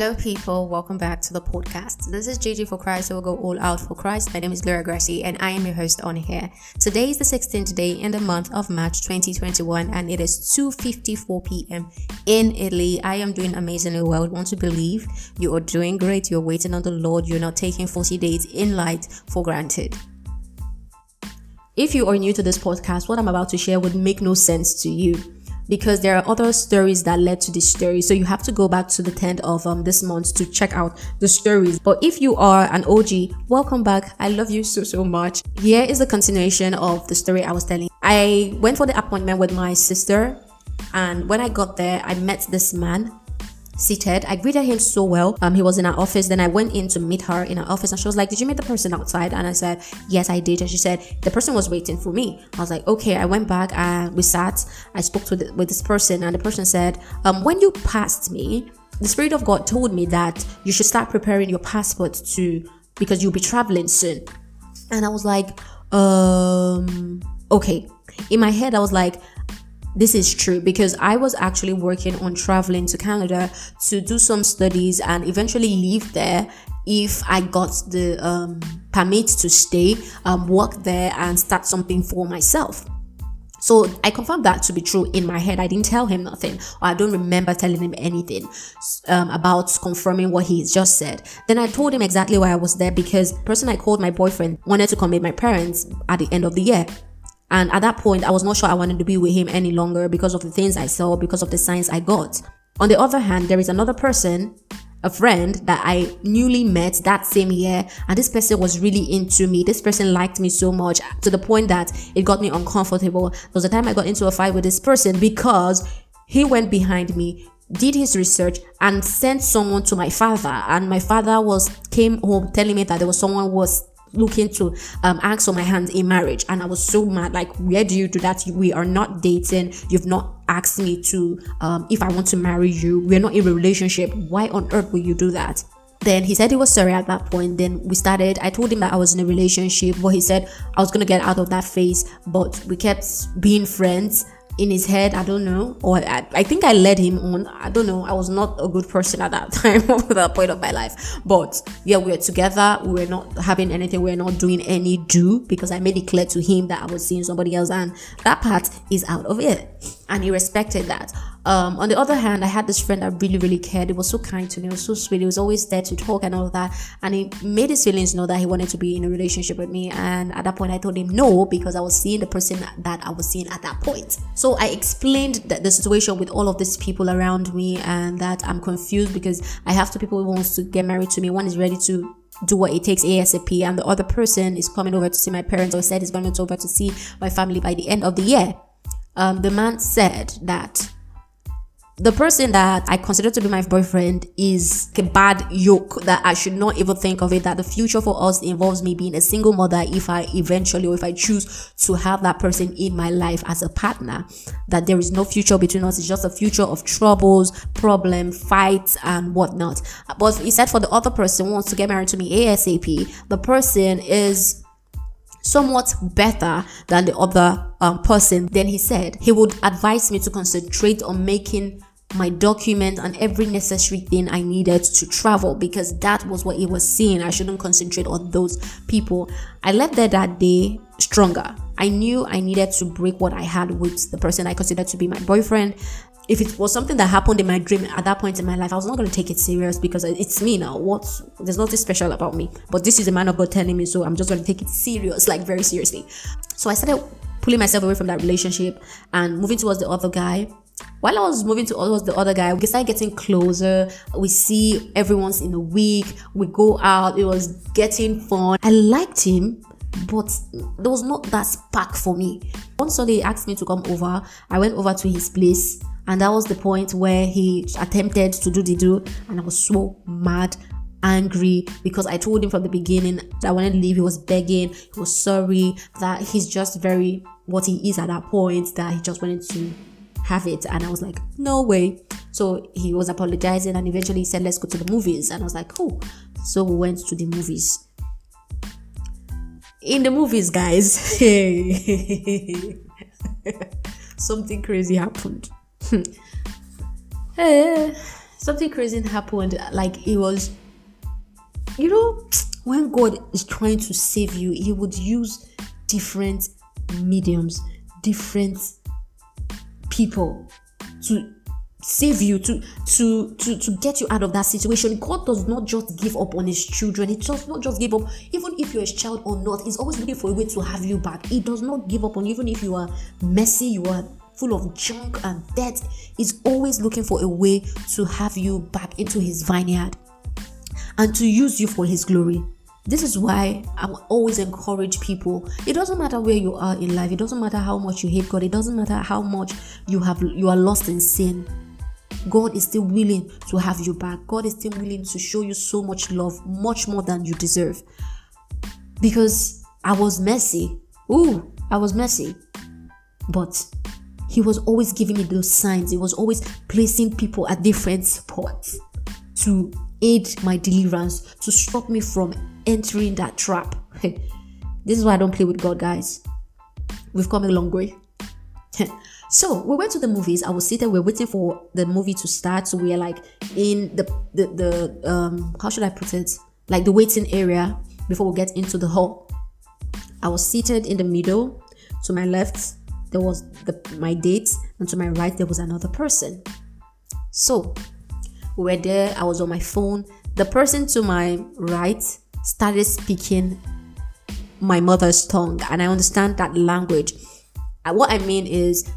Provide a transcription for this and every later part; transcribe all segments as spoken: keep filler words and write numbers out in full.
Hello people, welcome back to the podcast. This is G G for Christ, so we'll go all out for Christ. My name is Laura Grassi and I am your host on here. Today is the sixteenth day in the month of March twenty twenty-one and it is two fifty-four p.m. in Italy. I am doing amazingly well. I want to believe you are doing great. You're waiting on the Lord. You're not taking forty days in light for granted. If you are new to this podcast, what I'm about to share would make no sense to you, because there are other stories that led to this story. So you have to go back to the tenth of um, this month to check out the stories. But if you are an O G, welcome back. I love you so, so much. Here is the continuation of the story I was telling. I went for the appointment with my sister. And when I got there, I met this man seated. I greeted him so well. Um, He was in our office. Then I went in to meet her in her office. And she was like, "Did you meet the person outside?" And I said, "Yes, I did." And she said, "The person was waiting for me." I was like, "Okay." I went back and we sat. I spoke to the, with this person. And the person said, um, "When you passed me, the Spirit of God told me that you should start preparing your passport to, because you'll be traveling soon." And I was like, um, okay. In my head, I was like, this is true, because I was actually working on traveling to Canada to do some studies and eventually leave there if I got the um, permit to stay, um, work there and start something for myself. So I confirmed that to be true in my head. I didn't tell him nothing, or I don't remember telling him anything um, about confirming what he just said. Then I told him exactly why I was there, because the person I called my boyfriend wanted to come meet my parents at the end of the year. And at that point, I was not sure I wanted to be with him any longer because of the things I saw, because of the signs I got. On the other hand, there is another person, a friend that I newly met that same year. And this person was really into me. This person liked me so much to the point that it got me uncomfortable. There was a time I got into a fight with this person because he went behind me, did his research and sent someone to my father. And my father was came home telling me that there was someone who was looking to um ask for my hand in marriage. And I was so mad, like, where do you do that? We are not dating. You've not asked me to um if I want to marry you. We're not in a relationship. Why on earth will you do that? Then he said he was sorry at that point. Then we started. I told him that I was in a relationship, but he said I was gonna get out of that phase, but we kept being friends. In his head, I don't know, or I, I think I led him on. I don't know. I was not a good person at that time, at that point of my life. But yeah, we were together. We were not having anything. We were not doing any do, because I made it clear to him that I was seeing somebody else, and that part is out of it. And he respected that. Um, on the other hand, I had this friend that really, really cared. He was so kind to me. He was so sweet. He was always there to talk and all of that. And he made his feelings know that he wanted to be in a relationship with me. And at that point, I told him no, because I was seeing the person that I was seeing at that point. So I explained that the situation with all of these people around me, and that I'm confused because I have two people who wants to get married to me. One is ready to do what it takes ASAP, and the other person is coming over to see my parents, or said he's going over to see my family by the end of the year. Um, the man said that the person that I consider to be my boyfriend is a bad yoke, that I should not even think of it, that the future for us involves me being a single mother if I eventually, or if I choose to have that person in my life as a partner, that there is no future between us. It's just a future of troubles, problem, fights and whatnot. But he said for the other person who wants to get married to me ASAP, the person is somewhat better than the other um, person. Then he said he would advise me to concentrate on making my document and every necessary thing I needed to travel, because that was what he was seeing. I shouldn't concentrate on those people. I left there that day stronger. I knew I needed to break what I had with the person I considered to be my boyfriend. If it was something that happened in my dream at that point in my life, I was not going to take it serious, because it's me now. What? There's nothing special about me. But this is a man of God telling me, so I'm just going to take it serious, like very seriously. So I started pulling myself away from that relationship and moving towards the other guy. While I was moving towards the other guy, we started getting closer. We see every once in a week. We go out. It was getting fun. I liked him, but there was not that spark for me. One Sunday, he asked me to come over. I went over to his place. And that was the point where he attempted to do the do. And I was so mad, angry, because I told him from the beginning that I wanted to leave. He was begging. He was sorry, that he's just very what he is at that point, that he just wanted to have it. And I was like, no way. So he was apologizing. And eventually he said, let's go to the movies. And I was like, cool. So we went to the movies. In the movies, guys. Something crazy happened. Hey, something crazy happened. Like, it was, you know, when God is trying to save you, he would use different mediums, different people to save you, to to to to get you out of that situation. God does not just give up on his children. He does not just give up, even if you're a child or not. He's always looking for a way to have you back. He does not give up on you, even if you are messy, you are full of junk and debt. He's always looking for a way to have you back into his vineyard and to use you for his glory. This is why I always encourage people. It doesn't matter where you are in life. It doesn't matter how much you hate God. It doesn't matter how much you have you are lost in sin. God is still willing to have you back. God is still willing to show you so much love, much more than you deserve. Because I was messy. Ooh, I was messy. But he was always giving me those signs. He was always placing people at different spots to aid my deliverance, to stop me from entering that trap. This is why I don't play with God, guys. We've come a long way. So we went to the movies. I was sitting, we we're waiting for the movie to start. So we are like in the the, the um how should I put it? Like the waiting area before we get into the hall. I was seated in the middle. To my left there was the, my date, and to my right there was another person. So we were there. I was on my phone. The person to my right started speaking my mother's tongue, and I understand that language. And what I mean is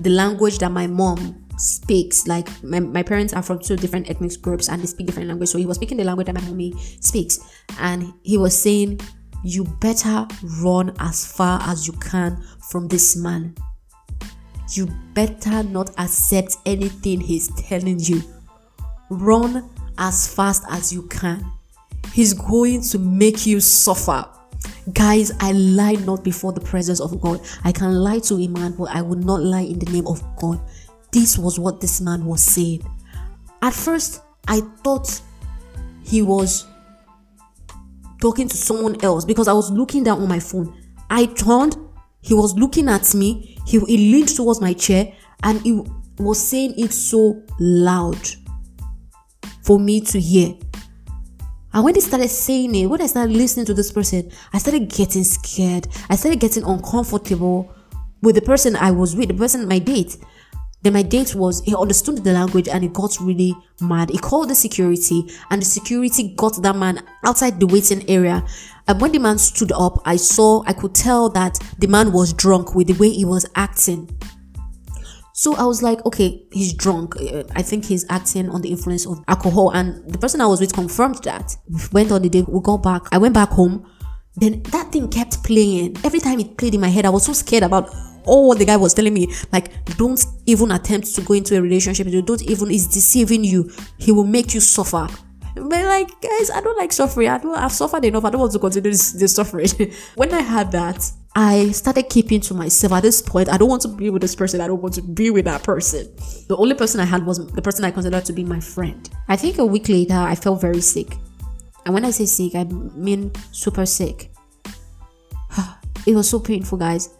the language that my mom speaks. Like, my, my parents are from two different ethnic groups and they speak different languages. So he was speaking the language that my mommy speaks, and he was saying, "You better run as far as you can from this man. You better not accept anything he's telling you. Run as fast as you can. He's going to make you suffer." Guys, I lie not before the presence of God. I can lie to a man, but I will not lie in the name of God. This was what this man was saying. At first, I thought he was talking to someone else because I was looking down on my phone. I turned, he was looking at me, he, he leaned towards my chair, and he was saying it so loud for me to hear. And when they started saying it, when I started listening to this person, I started getting scared. I started getting uncomfortable with the person I was with, the person, my date. Then my date was, he understood the language and he got really mad. He called the security, and the security got that man outside the waiting area. And when the man stood up, I saw, I could tell that the man was drunk with the way he was acting. So I was like, okay, he's drunk. I think he's acting on the influence of alcohol. And the person I was with confirmed that. We went on the date, we got back. I went back home. Then that thing kept playing. Every time it played in my head, I was so scared about all what the guy was telling me. Like, don't even attempt to go into a relationship. You don't even, he's deceiving you. He will make you suffer. But like, guys, I don't like suffering. I don't, I've suffered enough. I don't want to continue this, this suffering. When I had that, I started keeping to myself. At this point, I don't want to be with this person. I don't want to be with that person. The only person I had was the person I considered to be my friend. I think a week later, I felt very sick. And when I say sick, I mean super sick. It was so painful, guys.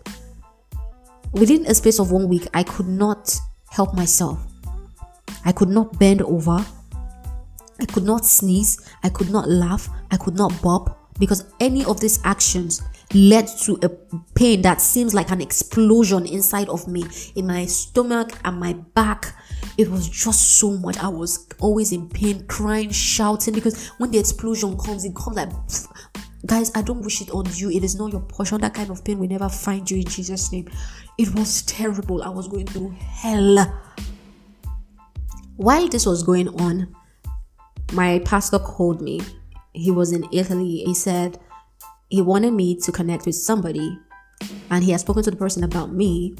Within a space of one week, I could not help myself. I could not bend over. I could not sneeze. I could not laugh. I could not bop. Because any of these actions led to a pain that seems like an explosion inside of me, in my stomach and my back. It was just so much. I was always in pain, crying, shouting, because when the explosion comes, it comes like, pfft. Guys, I don't wish it on you. It is not your portion. That kind of pain will never find you in Jesus' name. It was terrible. I was going through hell. While this was going on, my pastor called me. He was in Italy. He said he wanted me to connect with somebody, and he had spoken to the person about me,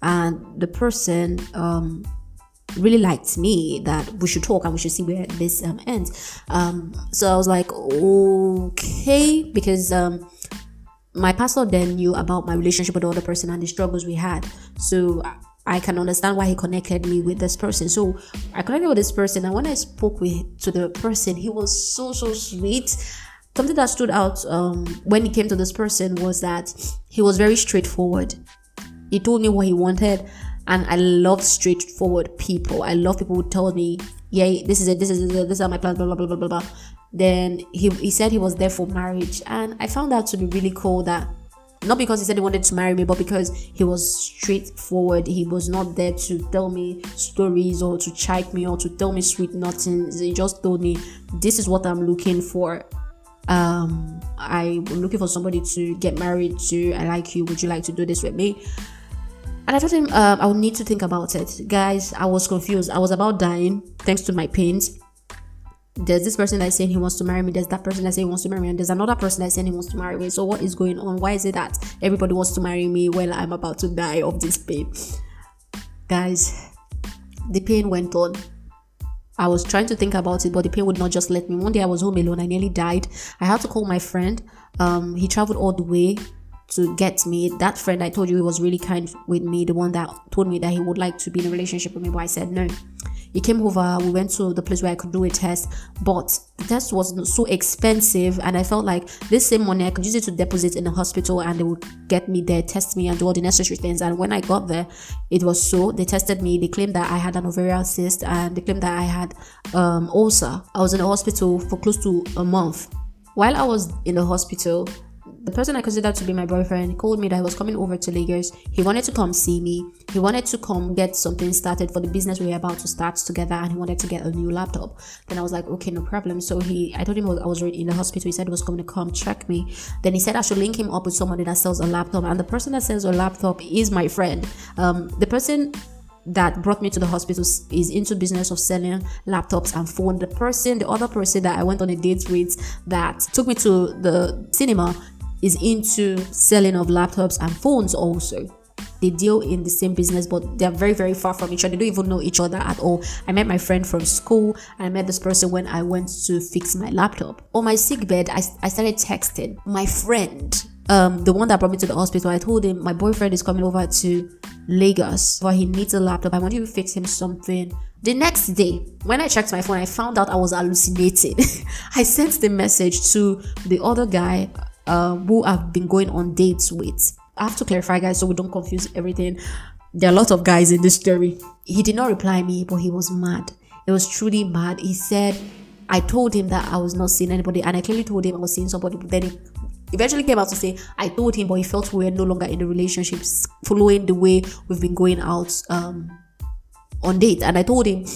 and the person um really liked me, that we should talk and we should see where this um ends. Um so I was like, okay, because um my pastor then knew about my relationship with the other person and the struggles we had, so I can understand why he connected me with this person. So I connected with this person, and when I spoke with to the person, he was so so sweet. Something that stood out um, when it came to this person was that he was very straightforward. He told me what he wanted, And I love straightforward people. I love people who tell me, yeah, this is it, this is it, this are my plans, blah, blah, blah, blah, blah, blah. Then he, he said he was there for marriage. And I found that to be really cool, that not because he said he wanted to marry me, but because he was straightforward. He was not there to tell me stories or to chide me or to tell me sweet nothings. He just told me, this is what I'm looking for. Um, I'm looking for somebody to get married to. I like you. Would you like to do this with me? And I told him, um, I would need to think about it. Guys, I was confused. I was about dying thanks to my pains. There's this person that's saying he wants to marry me. There's that person that's saying he wants to marry me. And there's another person that's saying he wants to marry me. So what is going on? Why is it that everybody wants to marry me when I'm about to die of this pain? Guys, the pain went on. I was trying to think about it, but the pain would not just let me. One day I was home alone. I nearly died. I had to call my friend. Um, he traveled all the way to get me. That friend I told you, he was really kind with me. The one that told me that he would like to be in a relationship with me, but I said no. He came over. We went to the place where I could do a test, but the test was so expensive, and I felt like this same money I could use it to deposit in a hospital, and they would get me there, test me, and do all the necessary things. And when I got there, it was so they tested me. They claimed that I had an ovarian cyst, and they claimed that I had um, ulcer. I was in the hospital for close to a month. While I was in the hospital, the person I considered to be my boyfriend called me that he was coming over to Lagos. He wanted to come see me. He wanted to come get something started for the business we were about to start together, and he wanted to get a new laptop. Then I was like, okay, no problem. So he, I told him I was already in the hospital. He said he was going to come check me. Then he said I should link him up with somebody that sells a laptop. And the person that sells a laptop is my friend. Um, the person that brought me to the hospital is into business of selling laptops and phone. The person, the other person that I went on a date with that took me to the cinema, is into selling of laptops and phones also. They deal in the same business, but they're very, very far from each other. They don't even know each other at all. I met my friend from school, and I met this person when I went to fix my laptop. On my sickbed, I, I started texting my friend, um, the one that brought me to the hospital. I told him, my boyfriend is coming over to Lagos, but he needs a laptop. I want you to fix him something. The next day, when I checked my phone, I found out I was hallucinating. I sent the message to the other guy, Uh, who I've been going on dates with. I have to clarify, guys, so we don't confuse everything. There are a lot of guys in this story. He did not reply me, but he was mad. It was truly mad. He said, I told him that I was not seeing anybody, and I clearly told him I was seeing somebody, but then he eventually came out to say, I told him, but he felt we were no longer in the relationships, following the way we've been going out um, on dates. And I told him,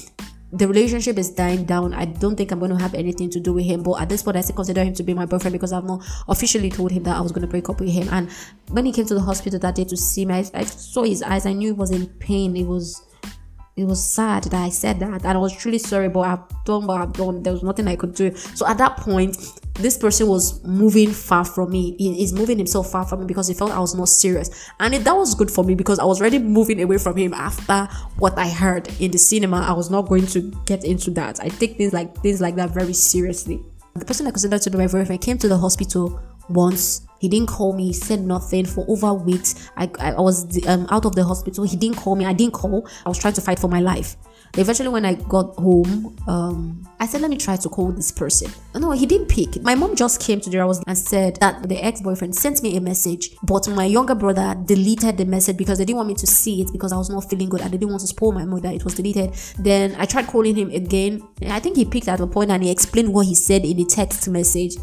the relationship is dying down. I don't think I'm going to have anything to do with him. But at this point, I still consider him to be my boyfriend because I've not officially told him that I was going to break up with him. And when he came to the hospital that day to see me, I, I saw his eyes. I knew he was in pain. It was, it was sad that I said that. And I was truly sorry, but I've done what I've done. There was nothing I could do. So at that point, this person was moving far from me. He is moving himself far from me because he felt I was not serious. And it, that was good for me because I was already moving away from him after what I heard in the cinema. I was not going to get into that. I take things like things like that very seriously. The person I considered to be my boyfriend came to the hospital once. He didn't call me. He said nothing for over weeks. I, I, I was um, out of the hospital. He didn't call me. I didn't call. I was trying to fight for my life. Eventually, when I got home, um, I said, let me try to call this person. No, he didn't pick. My mom just came to the house and said that the ex-boyfriend sent me a message, but my younger brother deleted the message because they didn't want me to see it because I was not feeling good and they didn't want to spoil my mood that it was deleted. Then I tried calling him again. I think he picked at a point and he explained what he said in the text message.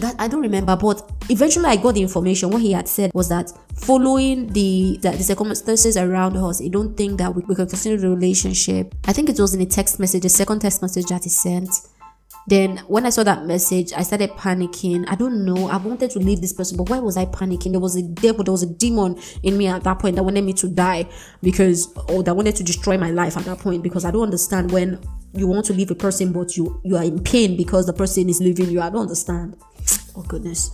That I don't remember, but eventually I got the information. What he had said was that following the the, the circumstances around us, I don't think that we, we could continue the relationship. I think it was in a text message, a second text message that he sent. Then when I saw that message, I started panicking. I don't know. I wanted to leave this person, but why was I panicking? There was a devil, there was a demon in me at that point that wanted me to die because, or that wanted to destroy my life at that point because I don't understand when you want to leave a person, but you, you are in pain because the person is leaving you. I don't understand. Oh, goodness.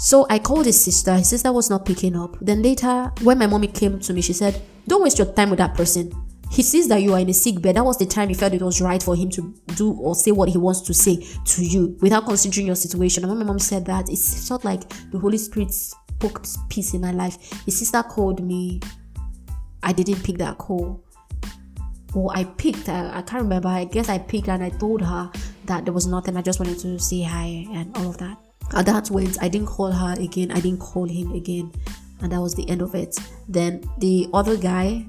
So I called his sister. His sister was not picking up. Then later, when my mommy came to me, she said, don't waste your time with that person. He sees that you are in a sick bed. That was the time he felt it was right for him to do or say what he wants to say to you without considering your situation. And when my mom said that, it felt like the Holy Spirit spoke peace in my life. His sister called me. I didn't pick that call. Or I picked. I, I can't remember. I guess I picked and I told her that there was nothing. I just wanted to say hi and all of that. At that point, I didn't call her again. I didn't call him again. and that was the end of it. Then the other guy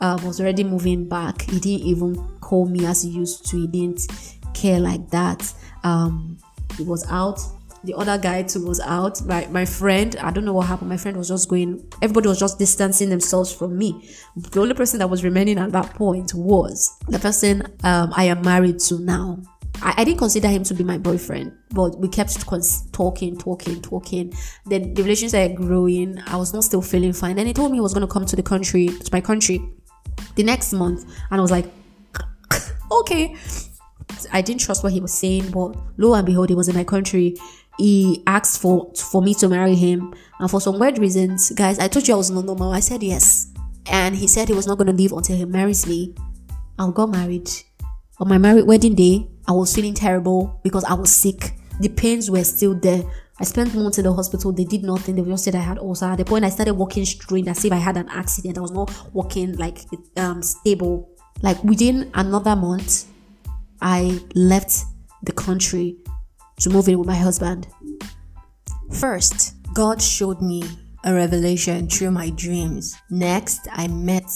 uh, was already moving back. He didn't even call me as he used to. He didn't care like that. Um, he was out. The other guy too was out. My my friend, I don't know what happened. My friend was just going. Everybody was just distancing themselves from me. The only person that was remaining at that point was the person um, I am married to now. I, I didn't consider him to be my boyfriend, but we kept cons- talking, talking, talking. Then the relationship growing. I was not still feeling fine. Then he told me he was going to come to the country, to my country, the next month, and I was like, okay. I didn't trust what he was saying, but lo and behold, he was in my country. He asked for for me to marry him, and for some weird reasons, guys, I told you I was not normal. I said yes, and he said he was not going to leave until he marries me. I got married. On my married wedding day, I was feeling terrible because I was sick. The pains were still there. I spent months in the hospital. They did nothing. They just said I had ulcer. At the point, I started walking straight as if I had an accident. I was not walking like um stable. Like within another month, I left the country to move in with my husband. First, God showed me a revelation through my dreams. Next, I met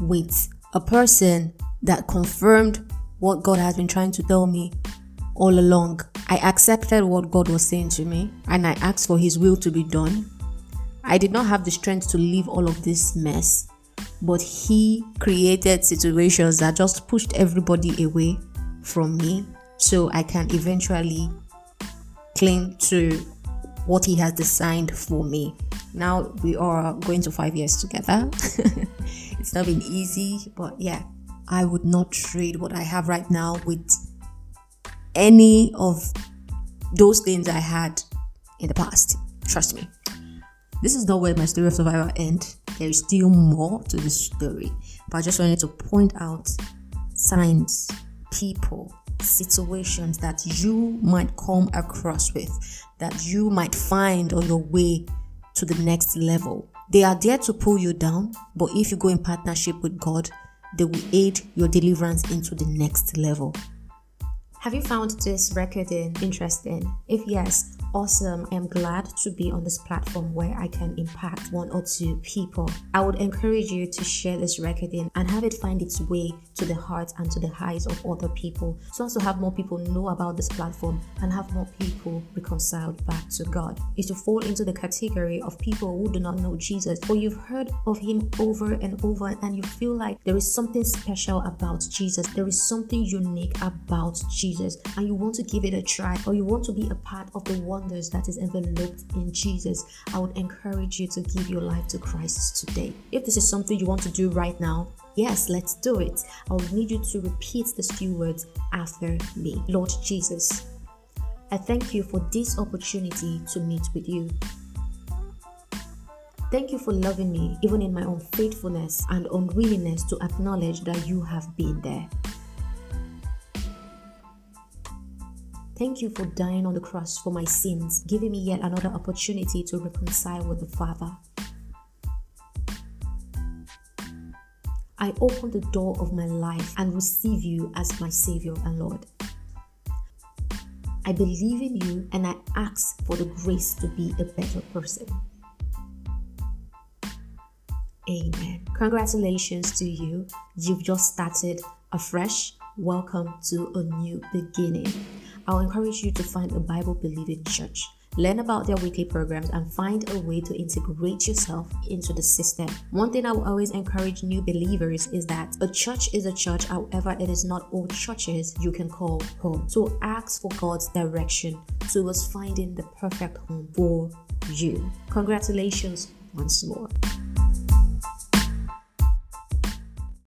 with a person that confirmed what God has been trying to tell me all along. I accepted what God was saying to me, and I asked for His will to be done. I did not have the strength to leave all of this mess, but He created situations that just pushed everybody away from me, so I can eventually cling to what He has designed for me. Now we are going to five years together. It's not been easy, but yeah, I would not trade what I have right now with any of those things I had in the past. Trust me. This is not where my story of survival ends. There is still more to this story, but I just wanted to point out signs, people, situations that you might come across with, that you might find on your way to the next level. They are there to pull you down, but if you go in partnership with God, they will aid your deliverance into the next level. Have you found this recording interesting? If yes, awesome. I am glad to be on this platform where I can impact one or two people. I would encourage you to share this recording and have it find its way to the hearts and to the eyes of other people, so as to have more people know about this platform and have more people reconciled back to God. Is to fall into the category of people who do not know Jesus, or you've heard of Him over and over, and you feel like there is something special about Jesus, there is something unique about Jesus, and you want to give it a try, or you want to be a part of the wonders that is enveloped in Jesus. I would encourage you to give your life to Christ today. If this is something you want to do right now, yes, let's do it. I would need you to repeat these few words after me. Lord Jesus, I thank You for this opportunity to meet with You. Thank You for loving me, even in my unfaithfulness and unwillingness to acknowledge that You have been there. Thank You for dying on the cross for my sins, giving me yet another opportunity to reconcile with the Father. I open the door of my life and receive You as my Savior and Lord. I believe in You, and I ask for the grace to be a better person. Amen. Congratulations to you. You've just started afresh. Welcome to a new beginning. I'll encourage you to find a Bible-believing church, learn about their weekly programs, and find a way to integrate yourself into the system. One thing I will always encourage new believers is that a church is a church, however, it is not all churches you can call home. So ask for God's direction towards finding the perfect home for you. Congratulations once more.